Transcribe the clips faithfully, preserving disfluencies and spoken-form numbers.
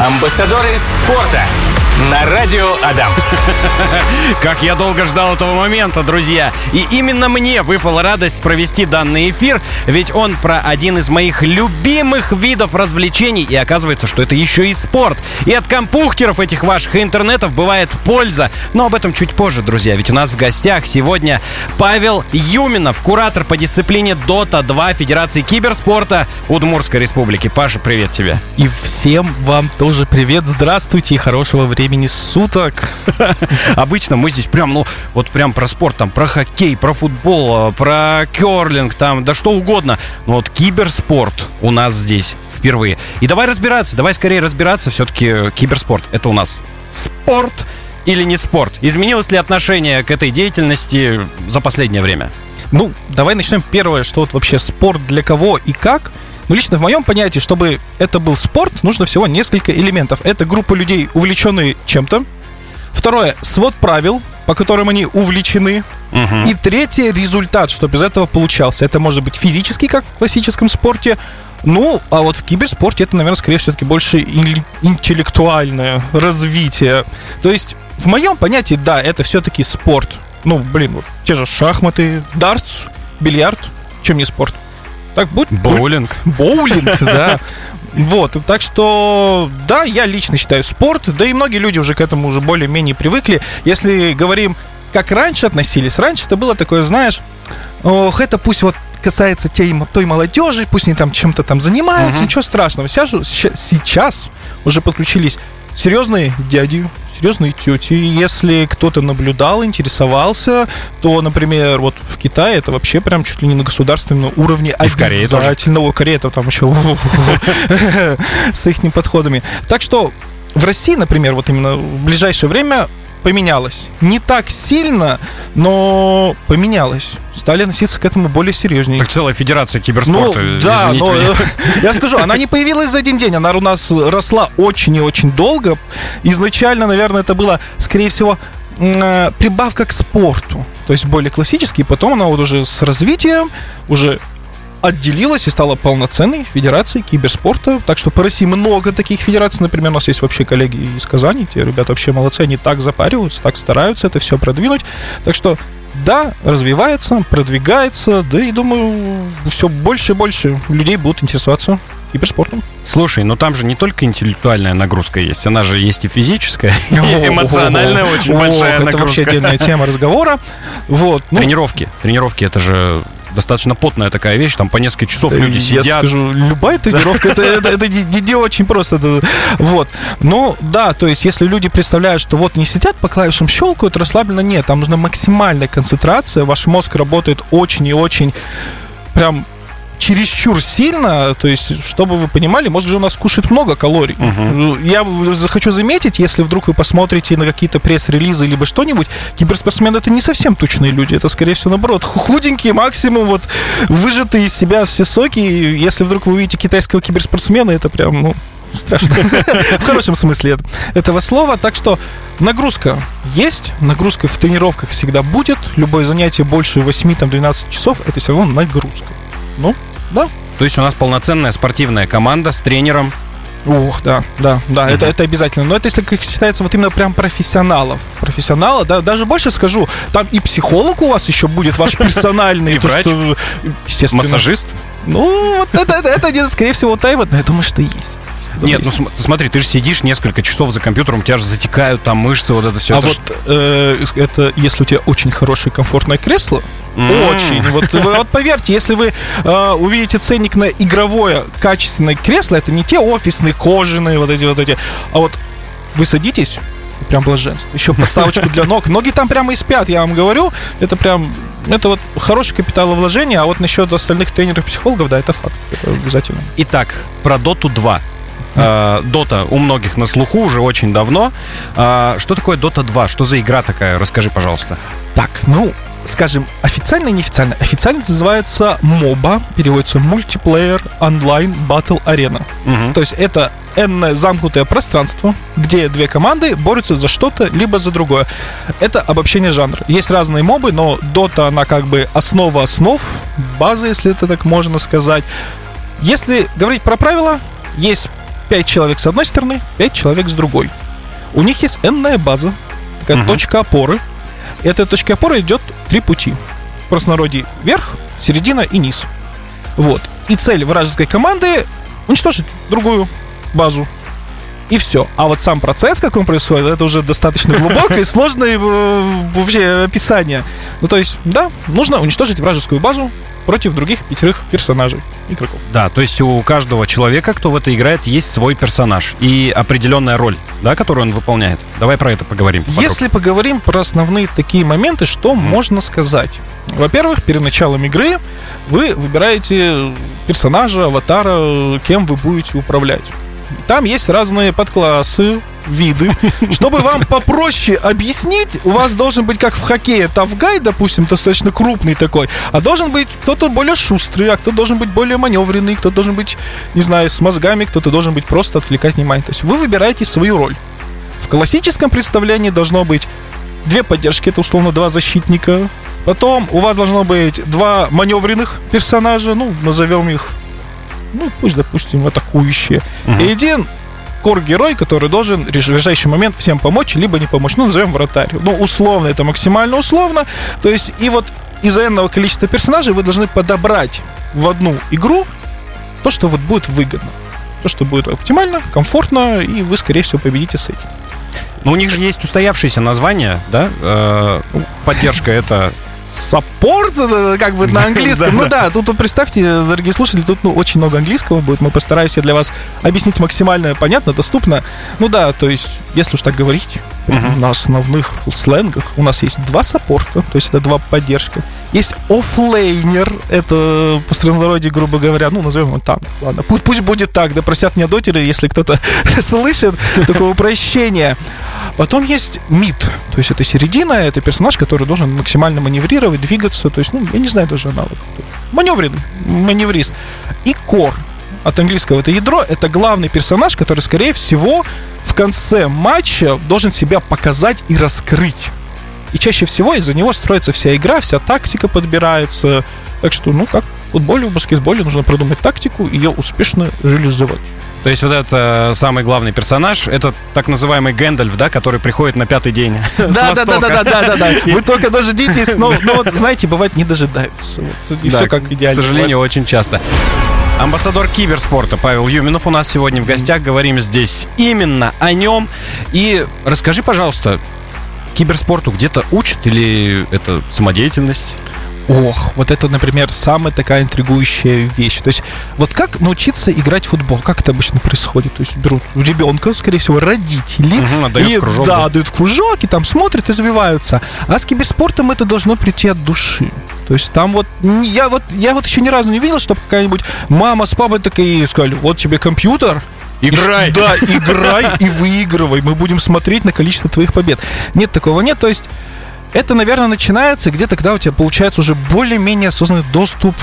Амбассадоры спорта на радиоадам. Как я долго ждал этого момента, друзья. И именно мне выпала радость провести данный эфир, ведь он про один из моих любимых видов развлечений. И оказывается, что это еще и спорт. И от компьютеров этих ваших интернетов бывает польза. Но об этом чуть позже, друзья. Ведь у нас в гостях сегодня Павел Юминов, куратор по дисциплине Дота два Федерации Киберспорта Удмуртской Республики. Паша, привет тебе. И всем вам тоже привет. Здравствуйте и хорошего времени суток. Обычно мы здесь прям, ну, вот прям про спорт, там, про хоккей, про футбол, про керлинг, там, да что угодно. Но вот киберспорт у нас здесь впервые. И давай разбираться, давай скорее разбираться. Все-таки киберспорт, это у нас спорт или не спорт? Изменилось ли отношение к этой деятельности за последнее время? Ну, давай начнем первое, что вот вообще спорт для кого и как. Но лично в моем понятии, чтобы это был спорт, нужно всего несколько элементов. Это группа людей, увлеченные чем-то. Второе, свод правил, по которым они увлечены. Угу. И третье, результат, что без этого получался. Это может быть физический, как в классическом спорте. Ну, а вот в киберспорте это, наверное, скорее все-таки больше интеллектуальное развитие. То есть, в моем понятии, да, это все-таки спорт. Ну, блин, вот те же шахматы, дартс, бильярд. Чем не спорт? Так будь боулинг. Боулинг, да. Вот, так что, да, я лично считаю спорт, да и многие люди уже к этому уже более-менее привыкли. Если говорим, как раньше относились, раньше это было такое, знаешь, ох, это пусть вот касается той, той молодежи, пусть они там чем-то там занимаются, uh-huh. ничего страшного. Сейчас, сейчас уже подключились серьезные дяди, серьезные тети. Если кто-то наблюдал, интересовался, то, например, вот в Китае это вообще прям чуть ли не на государственном уровне обязательного. Корея там еще с их подходами. Так что в России, например, вот именно в ближайшее время поменялось. Не так сильно, но поменялось. Стали относиться к этому более серьезнее. Так целая федерация киберспорта, ну, да, извините но, меня. Я скажу, она не появилась за один день. Она у нас росла очень и очень долго. Изначально, наверное, это было, скорее всего, прибавка к спорту. То есть более классический. Потом она вот уже с развитием уже отделилась и стала полноценной федерацией киберспорта. Так что по России много таких федераций. Например, у нас есть вообще коллеги из Казани. Те ребята вообще молодцы, они так запариваются, так стараются это все продвинуть. Так что, да, развивается, продвигается. Да и, думаю, все больше и больше людей будут интересоваться киберспортом. Слушай, ну там же не только интеллектуальная нагрузка есть, она же есть и физическая, и эмоциональная очень большая нагрузка. Это вообще отдельная тема разговора. Тренировки. Тренировки, это же достаточно потная такая вещь, там по несколько часов люди сидят. Я скажу, любая тренировка, это не очень просто. Вот. Ну, да, то есть, если люди представляют, что вот не сидят, по клавишам щелкают, расслабленно, нет, там нужна максимальная концентрация, ваш мозг работает очень и очень прям чересчур сильно, то есть, чтобы вы понимали, мозг же у нас кушает много калорий. Uh-huh. Я хочу заметить, если вдруг вы посмотрите на какие-то пресс-релизы либо что-нибудь, киберспортсмены — это не совсем тучные люди, это, скорее всего, наоборот, худенькие, максимум вот выжатые из себя все соки. И если вдруг вы увидите китайского киберспортсмена, это прям, ну, страшно. В хорошем смысле этого слова. Так что нагрузка есть, нагрузка в тренировках всегда будет. Любое занятие больше восемь-двенадцать часов — это все равно нагрузка. Ну, да. То есть у нас полноценная спортивная команда с тренером. Ох, да, да, да, mm-hmm. это, это обязательно. Но это если, как считается, вот именно прям профессионалов. Профессионала, да, даже больше скажу. Там и психолог у вас еще будет, ваш персональный. И врач, массажист. Ну, вот это, это, это, скорее всего, тайвот, но я думаю, что есть. Что Нет, есть. Ну смотри, ты же сидишь несколько часов за компьютером, у тебя же затекают там мышцы, вот это все. А это вот ш... э, это если у тебя очень хорошее комфортное кресло, mm-hmm. очень. Вот, вот поверьте, если вы э, увидите ценник на игровое качественное кресло, это не те офисные, кожаные, вот эти вот эти. А вот вы садитесь, прям блаженство. Еще подставочку для ног. Ноги там прямо и спят, я вам говорю. Это прям, это вот хорошее капиталовложение. А вот насчет остальных тренеров, психологов, да, это факт. Это обязательно. Итак, про Доту два. Дота у многих на слуху уже очень давно. Что такое Дота два? Что за игра такая? Расскажи, пожалуйста. Так, ну, скажем, официально и неофициально. Официально называется моба, переводится Multiplayer Online Battle Arena. Угу. То есть это энное замкнутое пространство, где две команды борются за что-то либо за другое. Это обобщение жанра. Есть разные мобы, но Dota, она как бы основа основ, база, если это так можно сказать. Если говорить про правила, есть пять человек с одной стороны, пять человек с другой. У них есть энная база, такая uh-huh. точка опоры. И от этой точки опоры идет три пути. В простонародье вверх, середина и низ. Вот. И цель вражеской команды — уничтожить другую базу. И все. А вот сам процесс, как он происходит, это уже достаточно глубокое и сложное вообще описание. Ну, то есть, да, нужно уничтожить вражескую базу против других пятерых персонажей, игроков. Да, то есть у каждого человека, кто в это играет, есть свой персонаж и определенная роль, да, которую он выполняет. Давай про это поговорим поподробнее. Если поговорим про основные такие моменты, что mm. можно сказать. Во-первых, перед началом игры вы выбираете персонажа, аватара, кем вы будете управлять. Там есть разные подклассы, виды. Чтобы вам попроще объяснить, у вас должен быть, как в хоккее, тавгай, допустим, достаточно крупный такой, а должен быть кто-то более шустрый, а кто-то должен быть более маневренный, кто-то должен быть, не знаю, с мозгами, кто-то должен быть просто отвлекать внимание. То есть вы выбираете свою роль. В классическом представлении должно быть две поддержки, это условно два защитника. Потом у вас должно быть два маневренных персонажа, ну, назовем их, ну, пусть, допустим, атакующие. Uh-huh. И один кор-герой, который должен в решающий момент всем помочь, либо не помочь. Ну, назовем вратарь. Ну, условно, это максимально условно. То есть, и вот из-за энного количества персонажей вы должны подобрать в одну игру то, что вот будет выгодно. То, что будет оптимально, комфортно, и вы, скорее всего, победите с этим. Но у них же есть устоявшиеся названия, да? Поддержка — это... Саппорт, как бы на английском. Ну да, тут представьте, дорогие слушатели, тут ну, очень много английского будет. Мы постараемся для вас объяснить максимально понятно, доступно. Ну да, то есть, если уж так говорить, uh-huh. на основных сленгах у нас есть два саппорта, то есть это два поддержки. Есть оффлейнер, это по разнородию, грубо говоря, ну назовем его там. Ладно, пусть, пусть будет так, да простят меня дотеры, если кто-то слышит такое упрощение. Потом есть мид, то есть это середина, это персонаж, который должен максимально маневрировать, двигаться, то есть, ну, я не знаю даже аналог. Маневренный, маневрист. И кор, от английского это ядро, это главный персонаж, который, скорее всего, в конце матча должен себя показать и раскрыть. И чаще всего из-за него строится вся игра, вся тактика подбирается. Так что, ну, как в футболе, в баскетболе нужно продумать тактику и ее успешно реализовать. То есть вот этот самый главный персонаж — это так называемый Гэндальф, да, который приходит на пятый день с востока. Вы только дождитесь, но вот, знаете, бывает, не дожидаются. И все как идеально. К сожалению, очень часто. Амбассадор киберспорта Павел Юминов у нас сегодня в гостях. Говорим здесь именно о нем. И расскажи, пожалуйста, киберспорту где-то учат или это самодеятельность? Ох, вот это, например, самая такая интригующая вещь. То есть, вот как научиться играть в футбол? Как это обычно происходит? То есть, берут ребенка, скорее всего, родители. Угу, отдают и, в кружок. Да, дают в кружок, и там смотрят, развиваются. А с киберспортом это должно прийти от души. То есть, там вот... Я вот, я вот еще ни разу не видел, чтобы какая-нибудь мама с папой такие сказали: вот тебе компьютер. Играй! И, да, играй и выигрывай. Мы будем смотреть на количество твоих побед. Нет, такого нет. То есть... Это, наверное, начинается где-то, когда у тебя получается уже более-менее осознанный доступ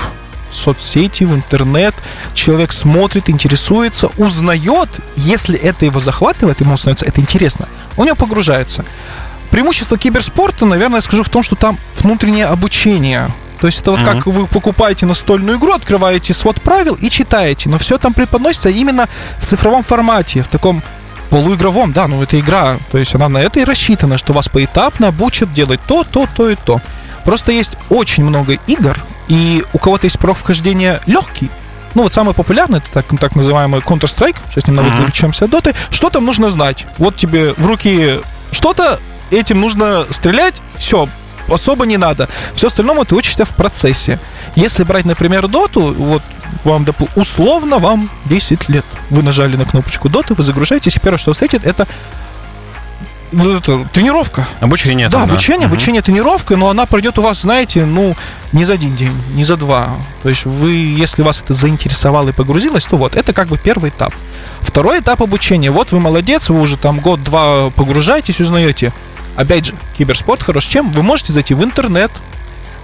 в соцсети, в интернет. Человек смотрит, интересуется, узнает. Если это его захватывает, ему становится это интересно, он в него погружается. Преимущество киберспорта, наверное, я скажу в том, что там внутреннее обучение. То есть это вот mm-hmm. как вы покупаете настольную игру, открываете свод правил и читаете. Но все там преподносится именно в цифровом формате, в таком... полуигровом, да, ну это игра, то есть она на это и рассчитана, что вас поэтапно обучат делать то, то, то и то. Просто есть очень много игр, и у кого-то есть порог вхождения легкий. Ну вот самый популярный, это так, так называемый Counter-Strike, сейчас немного отвлечемся от доты. Что там нужно знать? Вот тебе в руки что-то, этим нужно стрелять, все, особо не надо. Все остальное ты учишься в процессе. Если брать, например, доту, вот вам, доп- условно, вам десять лет. Вы нажали на кнопочку доты, вы загружаетесь, и первое, что встретит, это, это тренировка. Обучение. Да, там, обучение, да. обучение, угу. тренировка, но она пройдет у вас, знаете, ну, не за один день, не за два. То есть вы, если вас это заинтересовало и погрузилось, то вот, это как бы первый этап. Второй этап обучения. Вот вы молодец, вы уже там год-два погружаетесь, узнаете. Опять же, киберспорт хорош чем? Вы можете зайти в интернет,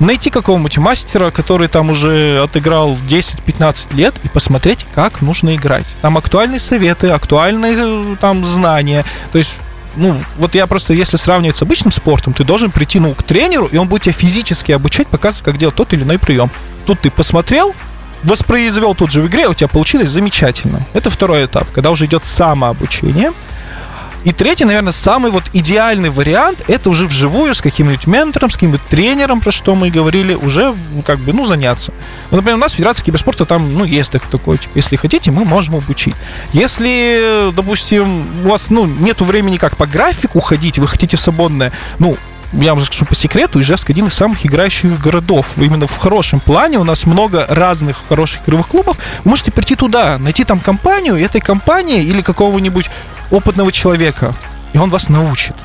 найти какого-нибудь мастера, который там уже отыграл десять-пятнадцать лет, и посмотреть, как нужно играть. Там актуальные советы, актуальные там знания. То есть, ну, вот я просто, если сравнивать с обычным спортом, ты должен прийти, ну, к тренеру, и он будет тебя физически обучать, показывать, как делать тот или иной прием. Тут ты посмотрел, воспроизвел тут же в игре, у тебя получилось замечательно. Это второй этап, когда уже идет самообучение. И третий, наверное, самый вот идеальный вариант, это уже вживую с каким-нибудь ментором, с каким-нибудь тренером, про что мы говорили, уже как бы, ну, заняться. Вот, например, у нас в Федерации Киберспорта там, ну, есть такое, типа, если хотите, мы можем обучить. Если, допустим, у вас, ну, нету времени как по графику ходить, вы хотите в свободное, ну, я вам скажу по секрету, Ижевск один из самых играющих городов. Именно в хорошем плане. У нас много разных хороших игровых клубов. Вы можете прийти туда, найти там компанию, этой компании или какого-нибудь опытного человека, и он вас научит.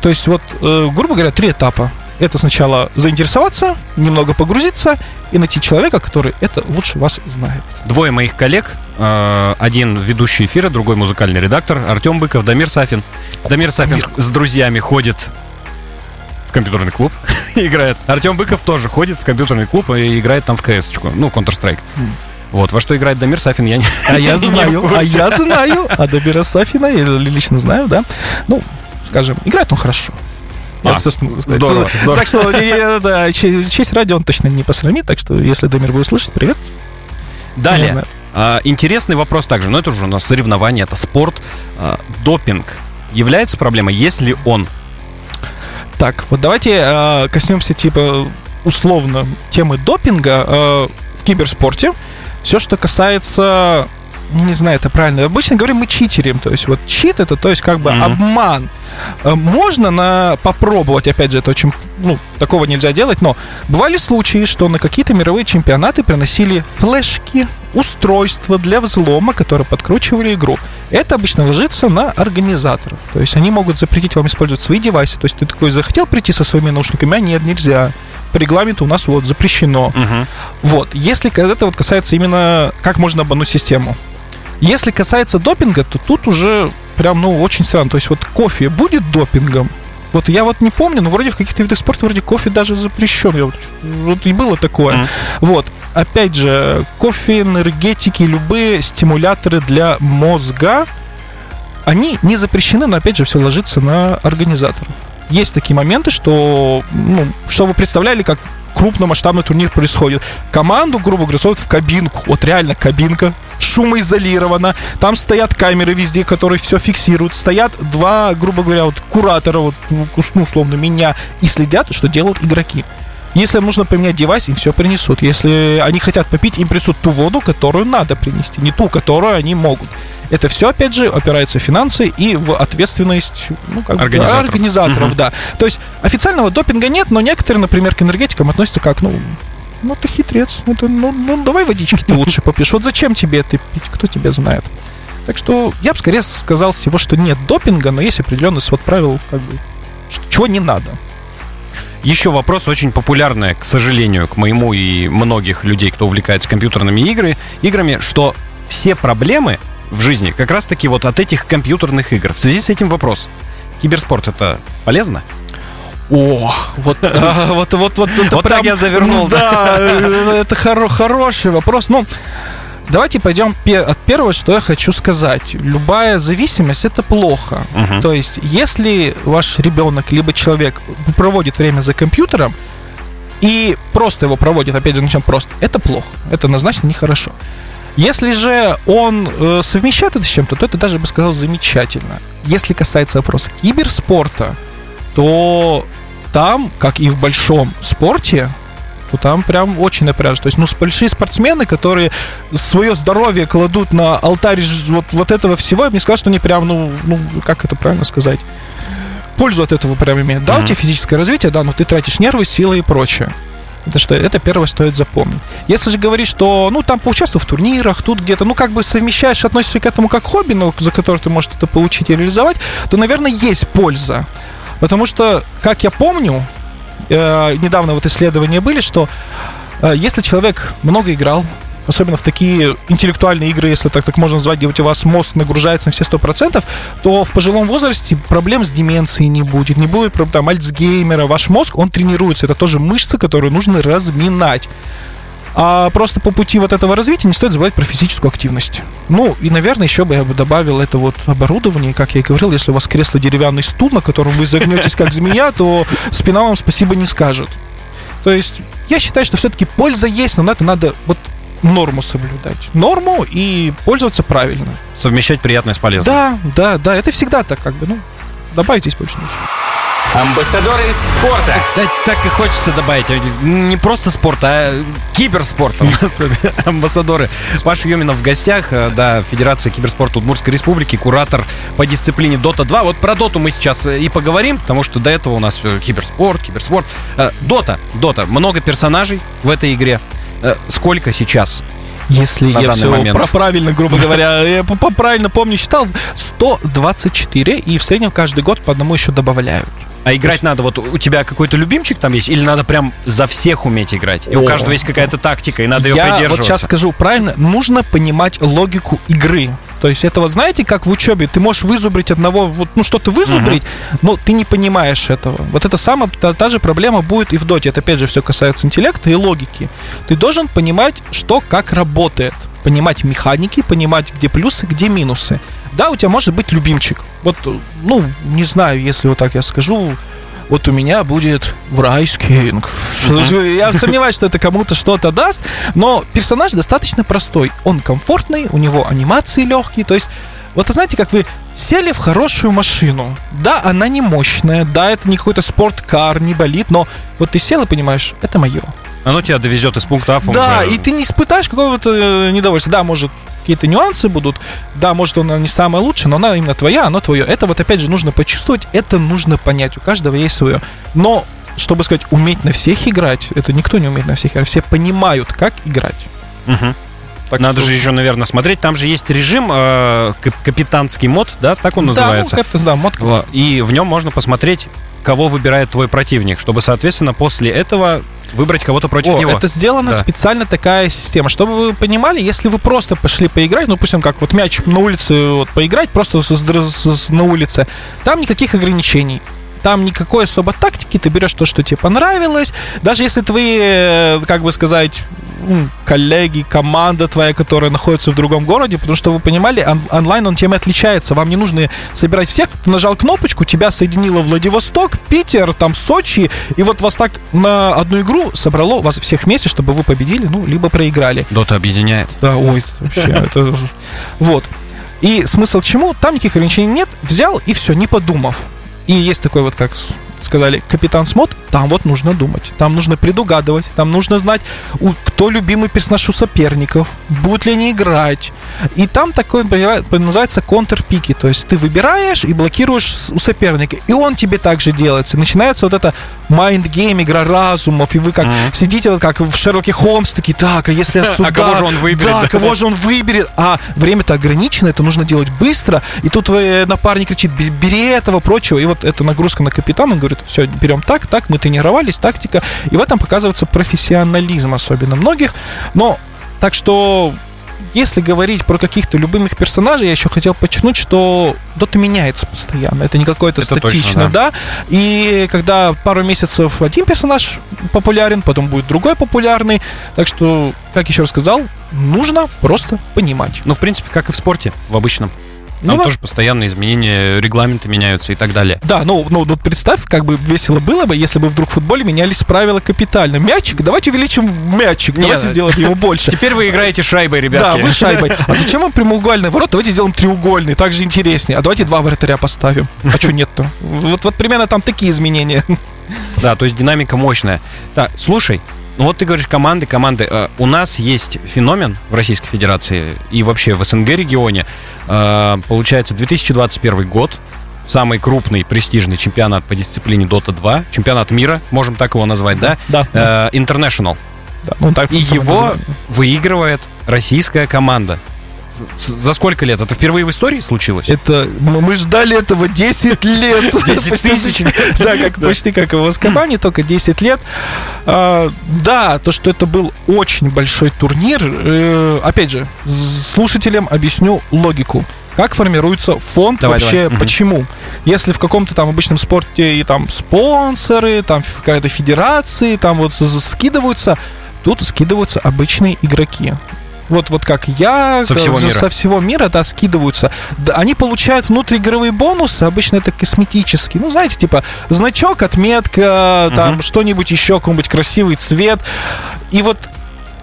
То есть вот, э, грубо говоря, три этапа. Это сначала заинтересоваться, немного погрузиться и найти человека, который это лучше вас знает. Двое моих коллег, один ведущий эфира, другой музыкальный редактор, Артем Быков, Дамир Сафин. Дамир Сафин Дамир. С друзьями ходит в компьютерный клуб и играет. Артем Быков тоже ходит в компьютерный клуб и играет там в КС-очку, ну, Counter-Strike. Mm. Вот, во что играет Дамир Сафин, я не А я знаю, а я знаю, а Дамира Сафина я лично знаю, да. Ну, скажем, играет он хорошо. А, это, здорово, здорово. Так что, да, честь ради он точно не посрамит, так что, если Дамир будет слышать, привет. Далее, а, интересный вопрос также, но это уже у нас соревнования, это спорт. А, допинг является проблемой, если он... Так, вот давайте э, коснемся, типа, условно, темы допинга э, в киберспорте. Все, что касается, не знаю, это правильно, обычно говорим мы читерим, то есть вот чит это, то есть как бы mm-hmm. обман. Э, можно на, попробовать, опять же, это очень, ну, такого нельзя делать, но бывали случаи, что на какие-то мировые чемпионаты приносили флешки, устройства для взлома, которые подкручивали игру. Это обычно ложится на организаторов. То есть они могут запретить вам использовать свои девайсы. То есть ты такой захотел прийти со своими наушниками, а нет, нельзя. По регламенту у нас вот запрещено. Uh-huh. Вот. Если это вот касается именно как можно обмануть систему. Если касается допинга, то тут уже прям, ну, очень странно. То есть вот кофе будет допингом? Вот я вот не помню, но вроде в каких-то видах спорта вроде кофе даже запрещен. Я вот, вот и было такое. Mm-hmm. Вот. Опять же, кофе, энергетики, любые стимуляторы для мозга, они не запрещены, но опять же все ложится на организаторов. Есть такие моменты, что, ну, что вы представляли, как крупномасштабный турнир происходит. Команду, грубо говоря, ставят в кабинку. Вот реально кабинка, шумоизолирована. Там стоят камеры везде, которые все фиксируют. Стоят два, грубо говоря, вот куратора, вот, ну, условно, меня, и следят, что делают игроки. Если им нужно поменять девайс, им все принесут. Если они хотят попить, им принесут ту воду, которую надо принести, не ту, которую они могут. Это все, опять же, опирается в финансы и в ответственность, ну, как организаторов, бы, организаторов, угу. да. То есть официального допинга нет, но некоторые, например, к энергетикам относятся как, ну, ну ты хитрец, это, ну, ну давай водички ты лучше попьешь. Вот зачем тебе это пить, кто тебя знает. Так что я бы скорее сказал всего, что нет допинга, но есть определенность вот правил, как бы, чего не надо. Еще вопрос очень популярный, к сожалению, к моему и многих людей, кто увлекается компьютерными игры, играми, что все проблемы в жизни как раз-таки вот от этих компьютерных игр. В связи с этим вопрос. Киберспорт — это полезно? Ох, вот, вот, вот, вот, вот так я завернул. Да, это хороший вопрос. Ну, давайте пойдем от первого, что я хочу сказать. Любая зависимость — это плохо. Uh-huh. То есть, если ваш ребенок либо человек проводит время за компьютером и просто его проводит, опять же, начнем просто, это плохо, это однозначно нехорошо. Если же он э, совмещает это с чем-то, то это даже, я бы сказал, замечательно. Если касается вопроса киберспорта, то там, как и в большом спорте, то там прям очень напряжно. То есть, ну, большие спортсмены, которые свое здоровье кладут на алтарь вот, вот этого всего, я бы не сказал, что они прям, ну, ну, как это правильно сказать, пользу от этого прям имеют. Да, mm-hmm. у тебя физическое развитие, да, но ты тратишь нервы, силы и прочее. Это что, это первое стоит запомнить. Если же говорить, что, ну, там поучаствуй в турнирах, тут где-то, ну, как бы совмещаешь, относишься к этому как хобби, но за которое ты можешь это получить и реализовать, то, наверное, есть польза. Потому что, как я помню, Э, недавно вот исследования были, что э, если человек много играл, особенно в такие интеллектуальные игры, если так, так можно назвать, где у вас мозг нагружается на все сто процентов, то в пожилом возрасте проблем с деменцией не будет, не будет там Альцгеймера. Ваш мозг, он тренируется, это тоже мышцы, которые нужно разминать. А просто по пути вот этого развития не стоит забывать про физическую активность. Ну, и, наверное, еще бы я бы добавил это вот оборудование, как я и говорил, если у вас кресло деревянный стул, на котором вы загнетесь как змея, то спина вам спасибо не скажет. То есть я считаю, что все-таки польза есть, но на это надо вот норму соблюдать. Норму и пользоваться правильно. Совмещать приятное с полезным. Да, да, да. Это всегда так, как бы, ну, добавитесь больше ничего. Амбассадоры спорта. Да, так и хочется добавить. Не просто спорт, а киберспорт. Амбассадоры. Паш Юминов в гостях. Да, Федерация Киберспорта Удмуртской Республики. Куратор по дисциплине Дота два. Вот про Доту мы сейчас и поговорим, потому что до этого у нас киберспорт, киберспорт. Дота, Дота. Много персонажей в этой игре. Сколько сейчас? Если я все про правильно, грубо говоря, я правильно помню, считал, сто двадцать четыре, и в среднем каждый год по одному еще добавляют. А играть надо, вот у тебя какой-то любимчик там есть, или надо прям за всех уметь играть? И у каждого есть какая-то тактика, и надо ее придерживаться. Я вот сейчас скажу правильно, нужно понимать логику игры. То есть это вот, знаете, как в учебе, ты можешь вызубрить одного, вот, ну что-то вызубрить, uh-huh. но ты не понимаешь этого. Вот это самая, та, та же проблема будет и в Доте. Это опять же все касается интеллекта и логики. Ты должен понимать, что как работает. Понимать механики, понимать, где плюсы, где минусы. Да, у тебя может быть любимчик. Вот, ну, не знаю, если вот так я скажу, вот у меня будет Райзкинг. Uh-huh. Я сомневаюсь, что это кому-то что-то даст, но персонаж достаточно простой. Он комфортный, у него анимации легкие. То есть, вот знаете, как вы сели в хорошую машину. Да, она не мощная, да, это не какой-то спорткар, не болит, но вот ты сел и понимаешь, это мое. Оно тебя довезет из пункта А в пункт Б. Да, и ты не испытаешь какого-то недовольства. Да, может, какие-то нюансы будут. Да, может, она не самая лучшая, но она именно твоя, она твое. Это вот опять же нужно почувствовать, это нужно понять. У каждого есть свое. Но, чтобы сказать, уметь на всех играть, это никто не умеет на всех играть. Все понимают, как играть. Угу. Так надо что... же еще, наверное, смотреть. Там же есть режим, э, капитанский мод, да, так он да, называется. Ну, капитан, да, мод. И в нем можно посмотреть, кого выбирает твой противник, чтобы, соответственно, после этого выбрать кого-то против О, него. Это сделана да. специально такая система. Чтобы вы понимали, если вы просто пошли поиграть, ну, пусть он как вот мяч на улице вот, поиграть, просто с, с, с, на улице, там никаких ограничений. Там никакой особо тактики, ты берешь то, что тебе понравилось. Даже если твои, как бы сказать, коллеги, команда твоя, которая находится в другом городе, потому что вы понимали, он, онлайн он тем и отличается. Вам не нужно собирать всех. Ты нажал кнопочку, тебя соединило Владивосток, Питер, там Сочи, и вот вас так на одну игру собрало вас всех вместе, чтобы вы победили, ну, либо проиграли. Дота объединяет. Да, ой, вообще, это... Вот. И смысл к чему? Там никаких ограничений нет. Взял и все, не подумав. И есть такой вот, как сказали, капитан Смот, там вот нужно думать, там нужно предугадывать, там нужно знать, кто любимый персонаж у соперников, будут ли они играть. И там такое называется контрпики, то есть ты выбираешь и блокируешь у соперника, и он тебе также делается. Начинается вот эта майндгейм, игра разумов, и вы как mm-hmm. сидите вот как в Шерлоке Холмс, такие, так, а если я сюда... А кого же он выберет? Да, кого же он выберет? А время-то ограничено, это нужно делать быстро, и тут твой напарник кричит, бери этого, прочего, и вот эта нагрузка на капитана, он говорит, говорит, все, берем так, так, мы тренировались, тактика. И в этом показывается профессионализм, особенно многих. Но, так что, если говорить про каких-то любимых персонажей, я еще хотел подчеркнуть, что Дота меняется постоянно. Это не какое-то это статично, точно, да. да. И когда пару месяцев один персонаж популярен, потом будет другой популярный. Так что, как еще раз сказал, нужно просто понимать. Ну, в принципе, как и в спорте, в обычном. Там ну, тоже да. постоянные изменения, регламенты меняются и так далее. Да, ну, ну вот представь, как бы весело было бы, если бы вдруг в футболе менялись правила капитально. Мячик, давайте увеличим мячик, Нет. давайте сделаем его больше. Теперь вы играете шайбой, ребятки. Да, вы шайбой. А зачем вам прямоугольный ворот? Давайте сделаем треугольный, так же интереснее. А давайте два вратаря поставим. А что нет-то? Вот, вот примерно там такие изменения. Да, то есть динамика мощная. Так, слушай. Ну вот ты говоришь команды, команды. Э, у нас есть феномен в Российской Федерации и вообще в СНГ регионе. Э, получается, две тысячи двадцать первый год, самый крупный престижный чемпионат по дисциплине Дота два, чемпионат мира, можем так его назвать, да? Да. Э, International. Да, ну, так, и его выигрывает российская команда. За сколько лет? Это впервые в истории случилось? Это мы ждали этого десять лет. десять тысяч. Да, почти как в Аскабане, только десять лет. Да, то, что это был очень большой турнир. Опять же, слушателям объясню логику. Как формируется фонд давай, вообще, давай. Почему? Угу. Если в каком-то там обычном спорте и там спонсоры, там какая-то федерации, там вот скидываются, тут скидываются обычные игроки. Вот, вот как я, со всего, за, со всего мира, да, скидываются. Да, они получают внутриигровые бонусы, обычно это косметические. Ну, знаете, типа значок, отметка, там угу. что-нибудь еще, какой-нибудь красивый цвет. И вот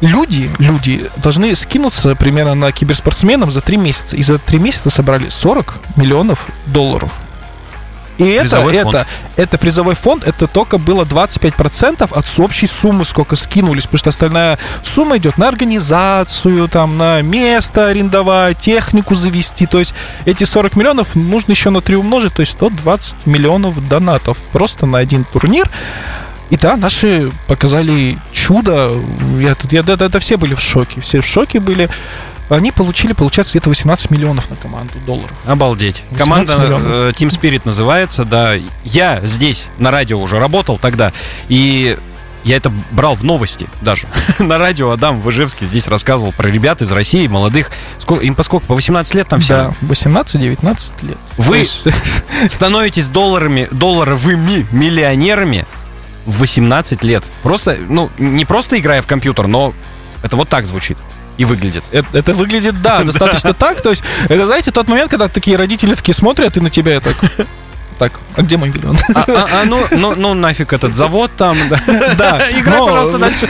Люди, люди должны скинуться примерно на киберспортсменов за три месяца. И за три месяца собрали сорок миллионов долларов. И призовой это, это, это призовой фонд, это только было двадцать пять процентов от общей суммы, сколько скинулись, потому что остальная сумма идет на организацию, там, на место арендовать, технику завести. То есть эти сорок миллионов нужно еще на три умножить, то есть сто двадцать миллионов донатов просто на один турнир. И да, наши показали чудо. Я, я, да, да, да, все были в шоке, все в шоке были. Они получили, получается, где-то восемнадцать миллионов на команду долларов. Обалдеть. Команда э, Team Spirit называется, да. Я здесь на радио уже работал тогда, и я это брал в новости даже. На радио Адам в Ижевске здесь рассказывал про ребят из России, молодых. Сколько, им по сколько? По восемнадцать лет там все? Да, восемнадцать-девятнадцать лет. Вы есть... становитесь долларами, долларовыми миллионерами в восемнадцать лет. Просто, ну, не просто играя в компьютер, но это вот так звучит. И выглядит. Это, это выглядит, да, достаточно так. То есть, это, знаете, тот момент, когда такие родители такие смотрят, и на тебя так... Так, а где мой миллион? А, а, а, ну, ну, ну нафиг этот завод там. Да, играй, пожалуйста, дальше.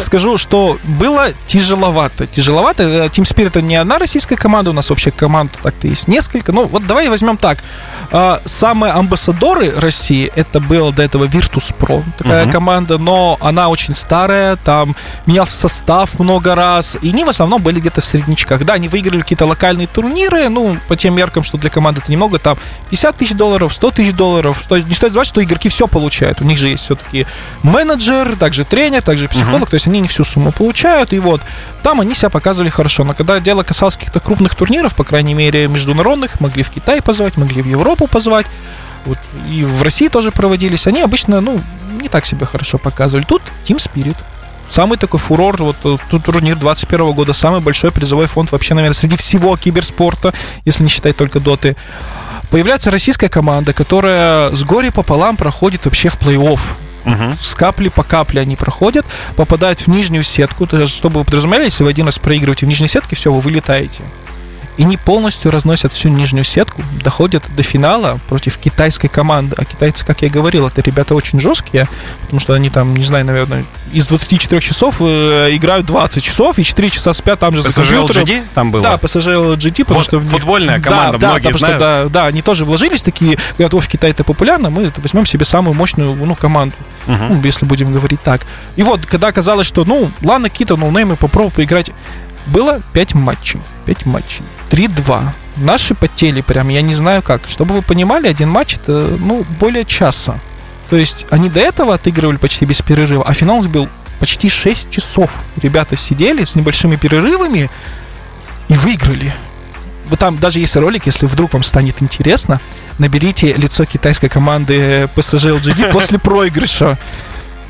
Скажу, что было тяжеловато. Тяжеловато. Team Spirit не одна российская команда. У нас вообще команд так-то есть несколько. Ну, вот давай возьмем так. Самые амбассадоры России, это было до этого Virtus.pro. Такая команда, но она очень старая. Там менялся состав много раз. И они в основном были где-то в среднячках. Да, они выиграли какие-то локальные турниры. Ну, по тем меркам, что для команды это немного. Там пятьдесят тысяч долларов, сто тысяч долларов. Не стоит звать, что игроки все получают. У них же есть все-таки менеджер, также тренер, также психолог. Uh-huh. То есть они не всю сумму получают. И вот там они себя показывали хорошо. Но когда дело касалось каких-то крупных турниров, по крайней мере международных, могли в Китай позвать, могли в Европу позвать. Вот, и в России тоже проводились. Они обычно, ну, не так себя хорошо показывали. Тут Team Spirit. Самый такой фурор, вот тут турнир двадцать первого года, самый большой призовой фонд вообще, наверное, среди всего киберспорта, если не считать только доты. Появляется российская команда, которая с горя пополам проходит вообще в плей-офф. Uh-huh. С капли по капле они проходят, попадают в нижнюю сетку. То есть, чтобы вы подразумевали, если вы один раз проигрываете в нижней сетке, все, вы вылетаете. И не полностью разносят всю нижнюю сетку, доходят до финала против китайской команды. А китайцы, как я говорил, это ребята очень жесткие, потому что они там, не знаю, наверное, из двадцати четырёх часов э, играют двадцать часов и четыре часа спят там же за компьютером. пэ эс жэ эл джи ди там было? Да, пэ эс жэ эл джи ди. Потому вот что футбольная команда, да, многие да, знают. Что, да, да, они тоже вложились такие, говорят, в Китае это популярно, мы возьмем себе самую мощную, ну, команду, uh-huh. ну, если будем говорить так. И вот, когда оказалось, что, ну, ладно, какие-то ноунеймы, попробуй поиграть. Было пять матчей. пять матчей. три-два. Наши потели прям, я не знаю как. Чтобы вы понимали, один матч это, ну, более часа. То есть они до этого отыгрывали почти без перерыва, а финал был почти шесть часов. Ребята сидели с небольшими перерывами и выиграли. Вот там даже есть ролик, если вдруг вам станет интересно, наберите лицо китайской команды пэ эс жэ эл джи ди после проигрыша.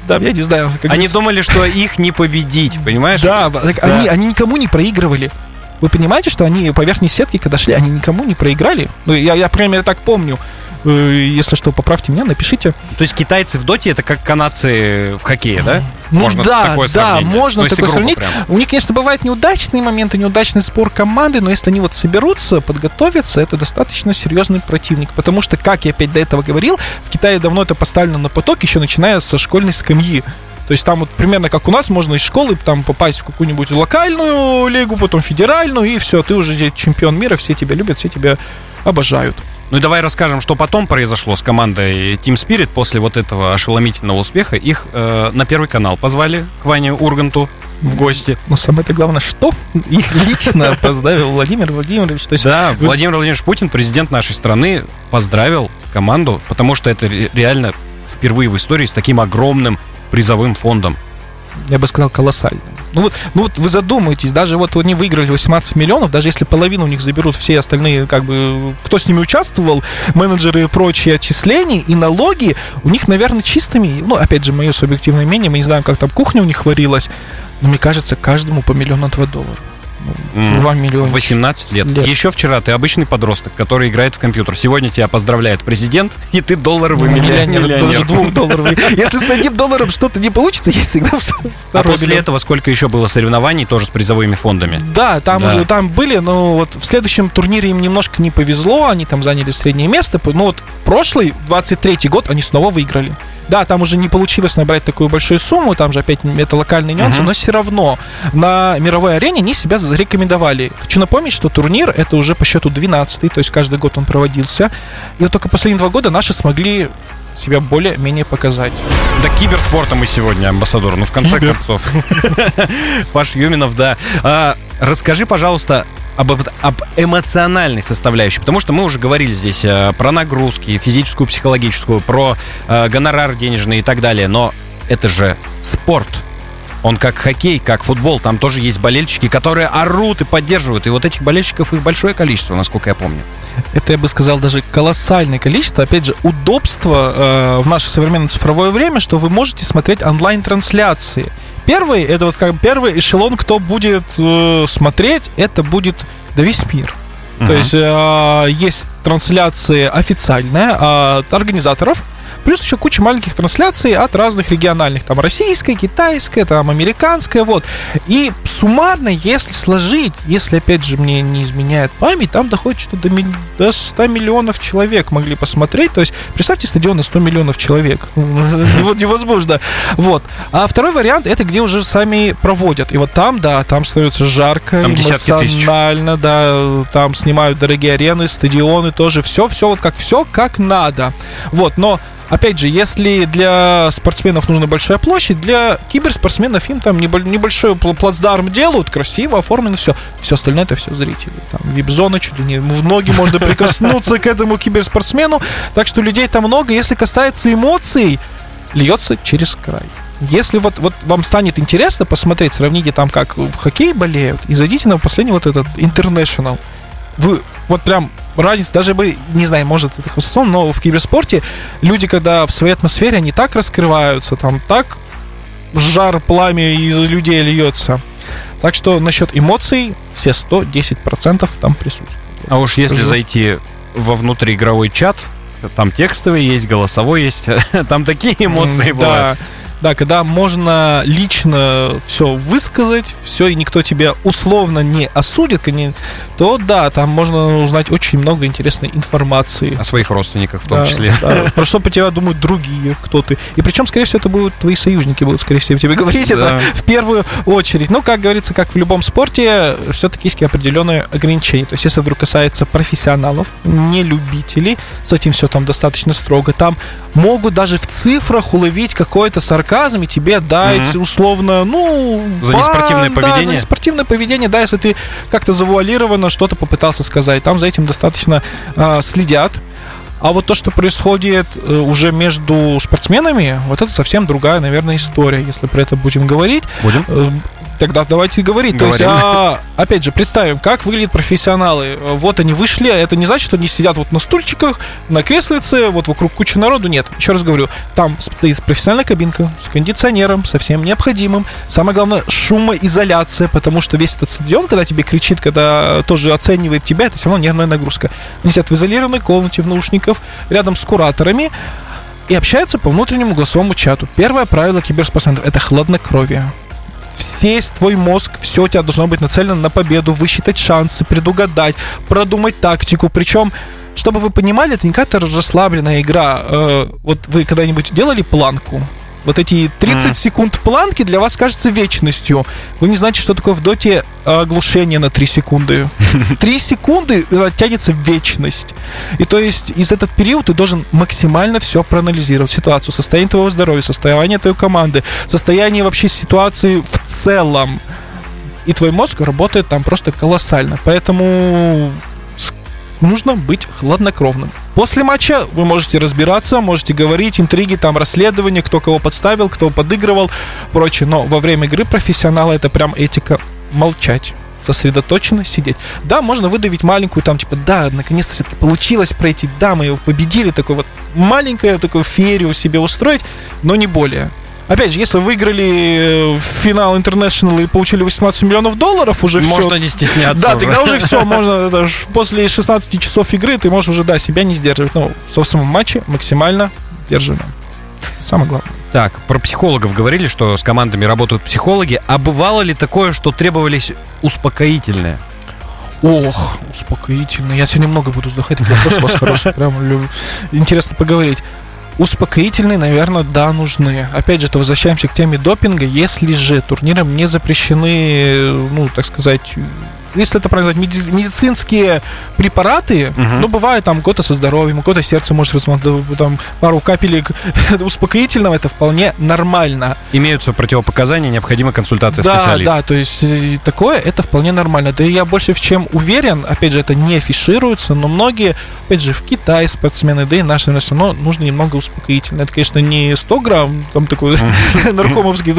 Да, я не знаю. Они это... думали, что их не победить, понимаешь? Да, да. Они, они никому не проигрывали. Вы понимаете, что они по верхней сетке, когда шли, они никому не проиграли? Ну, я, я примерно так помню. Если что, поправьте меня, напишите. То есть китайцы в доте это как канадцы в хоккее, да? Ну, можно да, такое сравнить. Да, можно ну, такое сравнить. Прям. У них, конечно, бывают неудачные моменты, неудачный сбор команды, но если они вот соберутся, подготовятся, это достаточно серьезный противник. Потому что, как я опять до этого говорил, в Китае давно это поставлено на поток, еще начиная со школьной скамьи. То есть там вот примерно как у нас, можно из школы там попасть в какую-нибудь локальную лигу, потом федеральную, и все, ты уже чемпион мира, все тебя любят, все тебя обожают. Ну и давай расскажем, что потом произошло с командой Team Spirit после вот этого ошеломительного успеха. Их э, на Первый канал позвали к Ване Урганту в гости. Но самое-то главное, что их лично поздравил Владимир Владимирович. Да, Владимир Владимирович Путин, президент нашей страны, поздравил команду, потому что это реально впервые в истории с таким огромным призовым фондом. Я бы сказал, колоссальным. Ну вот, ну вот вы задумаетесь, даже вот они выиграли восемнадцать миллионов, даже если половину у них заберут все остальные, как бы, кто с ними участвовал, менеджеры и прочие отчисления, и налоги, у них, наверное, чистыми, ну, опять же, мое субъективное мнение, мы не знаем, как там кухня у них варилась, но мне кажется, каждому по миллиону-два доллара. два миллиона. восемнадцать лет. лет. Еще вчера ты обычный подросток, который играет в компьютер. Сегодня тебя поздравляет президент, и ты долларовый миллионер. миллионер. Тоже двухдолларовый. Если с одним долларом что-то не получится, есть всегда второй. А после миллион. Этого сколько еще было соревнований тоже с призовыми фондами? Да, там, да. Уже, там были, но вот в следующем турнире им немножко не повезло, они там заняли среднее место. Но вот в прошлый, двадцать третий год, они снова выиграли. Да, там уже не получилось набрать такую большую сумму, там же опять это локальные нюансы, uh-huh. но все равно на мировой арене они себя зарекомендовали. Хочу напомнить, что турнир это уже по счету двенадцатый, то есть каждый год он проводился. И вот только последние два года наши смогли себя более-менее показать. Да киберспорта мы сегодня, амбассадор, ну в конце Кибер. концов. Паш Юминов, да. Расскажи, пожалуйста, Об, об эмоциональной составляющей. Потому что мы уже говорили здесь э, про нагрузки, физическую, психологическую, про э, гонорар денежный и так далее. Но это же спорт. Он как хоккей, как футбол. Там тоже есть болельщики, которые орут и поддерживают. И вот этих болельщиков их большое количество, насколько я помню. Это, я бы сказал, даже колоссальное количество. Опять же, удобство э, в наше современное цифровое время, что вы можете смотреть онлайн-трансляции. Первый, это вот как первый эшелон, кто будет э, смотреть, это будет да весь мир. Uh-huh. То есть э, есть трансляции официальные от организаторов, плюс еще куча маленьких трансляций от разных региональных, там российская, китайская, там американская, вот. И суммарно, если сложить, если, опять же, мне не изменяет память, там доходит что-то до, до ста миллионов человек могли посмотреть. То есть, представьте, стадион на сто миллионов человек. Вот невозможно. Вот. А второй вариант, это где уже сами проводят. И вот там, да, там становится жарко, эмоционально, да, там снимают дорогие арены, стадионы тоже, все, все вот как все, как надо. Вот, но опять же, если для спортсменов нужна большая площадь, для киберспортсменов им там небольшой плацдарм делают, красиво оформлено все. Все остальное это все зрители. Там вип-зона, чуть ли не в ноги можно прикоснуться к этому киберспортсмену. Так что людей там много. Если касается эмоций, льется через край. Если вот, вот вам станет интересно посмотреть, сравните там, как в хоккей болеют, и зайдите на последний вот этот International. Вы вот прям разница, даже бы, не знаю, может это хвостом, но в киберспорте люди, когда в своей атмосфере, они так раскрываются, там так жар, пламя из людей льется. Так что насчет эмоций все сто десять процентов там присутствуют. А уж если Жив. зайти во внутриигровой чат, там текстовый есть, голосовой есть, там такие эмоции бывают. Да, когда можно лично все высказать, все, и никто тебя условно не осудит, то да, там можно узнать очень много интересной информации. О своих родственниках в том да, числе. Да. Про что по тебя думают другие, кто ты. И причем, скорее всего, это будут твои союзники, будут, скорее всего, тебе говорить да. это в первую очередь. Но, как говорится, как в любом спорте, все-таки есть определенные ограничения. То есть, если вдруг касается профессионалов, не любителей, с этим все там достаточно строго. Там могут даже в цифрах уловить какое-то сарказм, и тебе дать угу. условно, ну... За неспортивное бан, поведение? Да, за неспортивное поведение, да, если ты как-то завуалированно что-то попытался сказать. Там за этим достаточно э, следят. А вот то, что происходит э, уже между спортсменами, вот это совсем другая, наверное, история, если про это будем говорить. Будем. Э, тогда давайте говорить. Говорим. То есть, а, опять же, представим, как выглядят профессионалы. Вот они вышли, это не значит, что они сидят вот на стульчиках, на креслице, вот вокруг кучи народу. Нет, еще раз говорю, там стоит профессиональная кабинка с кондиционером, со всем необходимым. Самое главное, шумоизоляция, потому что весь этот стадион, когда тебе кричит, когда тоже оценивает тебя, это все равно нервная нагрузка. Они сидят в изолированной комнате, в наушниках, рядом с кураторами и общаются по внутреннему голосовому чату. Первое правило киберспортсменов – это хладнокровие. Весь твой мозг, все у тебя должно быть нацелено на победу, высчитать шансы, предугадать, продумать тактику. Причем, чтобы вы понимали, это не какая-то расслабленная игра. Э, вот вы когда-нибудь делали планку? Вот эти тридцать mm. секунд планки для вас кажется вечностью. Вы не знаете, что такое в доте оглушение на три секунды. три секунды тянется вечность. И то есть из этот период ты должен максимально все проанализировать. Ситуацию, состояние твоего здоровья, состояние твоей команды, состояние вообще ситуации в целом. И твой мозг работает там просто колоссально. Поэтому... нужно быть хладнокровным. После матча вы можете разбираться, можете говорить, интриги, там расследования, кто кого подставил, кто подыгрывал, прочее. Но во время игры профессионала это прям этика молчать, сосредоточенно сидеть. Да, можно выдавить маленькую там, типа, да, наконец-то все-таки получилось пройти, да, мы его победили, такой вот маленькое, такую феерию себе устроить, но не более. опять же, если выиграли финал International и получили восемнадцать миллионов долларов, уже можно все. Можно не стесняться. Да, тогда уже все, можно после шестнадцати часов игры ты можешь уже, да, себя не сдерживать. Но в самом матче максимально держим. Самое главное. Так, про психологов говорили, что с командами работают психологи. А бывало ли такое, что требовались успокоительные? Ох, успокоительные. Я сегодня много буду вздыхать, такие вопросы у вас хорошие. Прям люблю. Интересно поговорить. Успокоительные, наверное, да, нужны. Опять же, то возвращаемся к теме допинга. Если же турнирам не запрещены, ну, так сказать, если это правильно сказать, медицинские препараты, uh-huh. ну, бывает, там, у кого-то со здоровьем, у кого-то сердце может рассматривать, там, пару капелек успокоительного, это вполне нормально. Имеются противопоказания, необходима консультация да, специалиста. Да, то есть такое, это вполне нормально. Да и я больше в чем уверен, опять же, это не афишируется, но многие, опять же, в Китае спортсмены, да и наши, все равно нужно немного успокоительного. Это, конечно, не сто грамм, там такой наркомовский,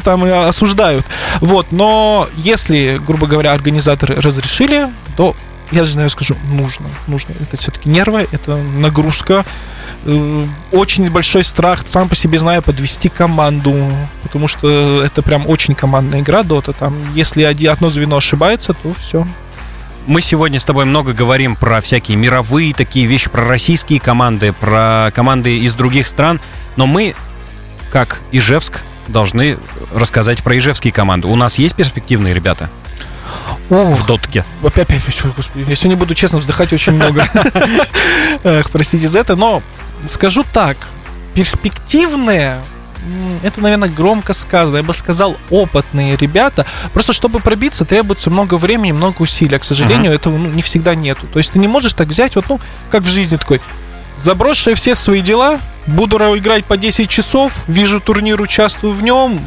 там осуждают. Вот, но если, грубо говоря, организация разрешили, то я же, наверное, скажу, нужно, нужно. Это все-таки нервы, это нагрузка, э, очень большой страх, сам по себе знаю, подвести команду, потому что это прям очень командная игра Dota. Там, если одно звено ошибается, то все. Мы сегодня с тобой много говорим про всякие мировые такие вещи, про российские команды, про команды из других стран, но мы, как Ижевск, должны рассказать про ижевские команды. У нас есть перспективные ребята? О, в дотке. Опять, опять, господи, я сегодня буду честно вздыхать очень много. Простите за это, но скажу так, перспективные, это, наверное, громко сказано, я бы сказал, опытные ребята. Просто чтобы пробиться, требуется много времени, много усилий, а, к сожалению, этого не всегда нету. То есть ты не можешь так взять, вот, ну, как в жизни такой, забросшие все свои дела, буду играть по десять часов, вижу турнир, участвую в нем.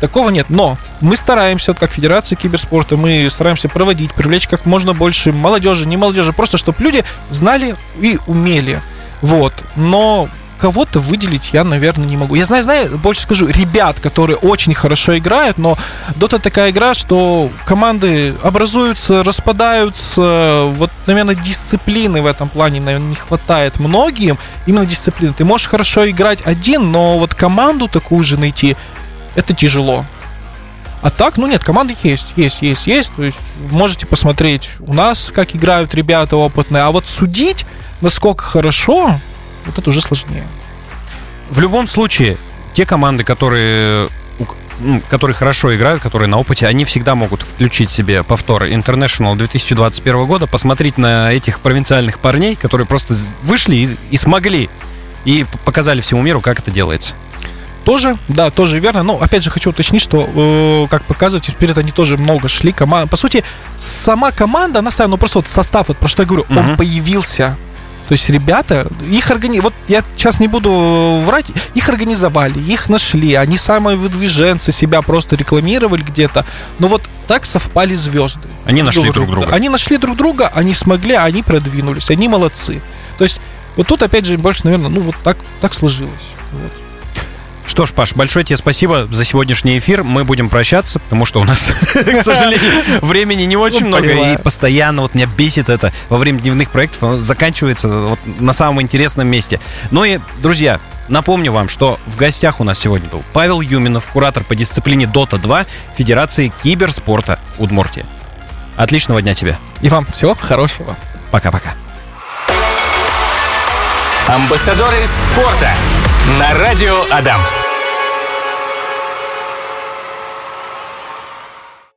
Такого нет, но мы стараемся, как Федерация Киберспорта, мы стараемся проводить, привлечь как можно больше молодежи, не молодежи, просто чтобы люди знали и умели, вот, но кого-то выделить я, наверное, не могу. Я знаю, знаю, больше скажу, ребят, которые очень хорошо играют, но Dota такая игра, что команды образуются, распадаются, вот, наверное, дисциплины в этом плане, наверное, не хватает многим, именно дисциплины. Ты можешь хорошо играть один, но вот команду такую же найти, это тяжело. А так, ну нет, команды есть, есть, есть, есть. То есть можете посмотреть у нас, как играют ребята опытные. А вот судить, насколько хорошо, вот это уже сложнее. В любом случае, те команды, которые, которые хорошо играют, которые на опыте, они всегда могут включить себе повтор International две тысячи двадцать первого года, посмотреть на этих провинциальных парней, которые просто вышли и, и смогли, и показали всему миру, как это делается. Тоже, да, тоже верно. Но, опять же, хочу уточнить, что, э, как показывают, теперь они тоже много шли. Кома- по сути, сама команда, она стала, ну, просто вот состав, вот про что я говорю, uh-huh. он появился. То есть ребята, их органи... вот я сейчас не буду врать, их организовали, их нашли, они самые выдвиженцы, себя просто рекламировали где-то. Но вот так совпали звезды. Они нашли друг, друг друга. друга. Они нашли друг друга, они смогли, они продвинулись, они молодцы. То есть вот тут, опять же, больше, наверное, ну, вот так, так сложилось. Вот. Что ж, Паш, большое тебе спасибо за сегодняшний эфир. Мы будем прощаться, потому что у нас, к сожалению, времени не очень много. И постоянно вот меня бесит это. Во время дневных проектов заканчивается вот на самом интересном месте. Ну и, друзья, напомню вам, что в гостях у нас сегодня был Павел Юминов, куратор по дисциплине Dota два Федерации Киберспорта Удмуртии. Отличного дня тебе. И вам всего хорошего. Пока-пока. Амбассадоры спорта на радио Адам.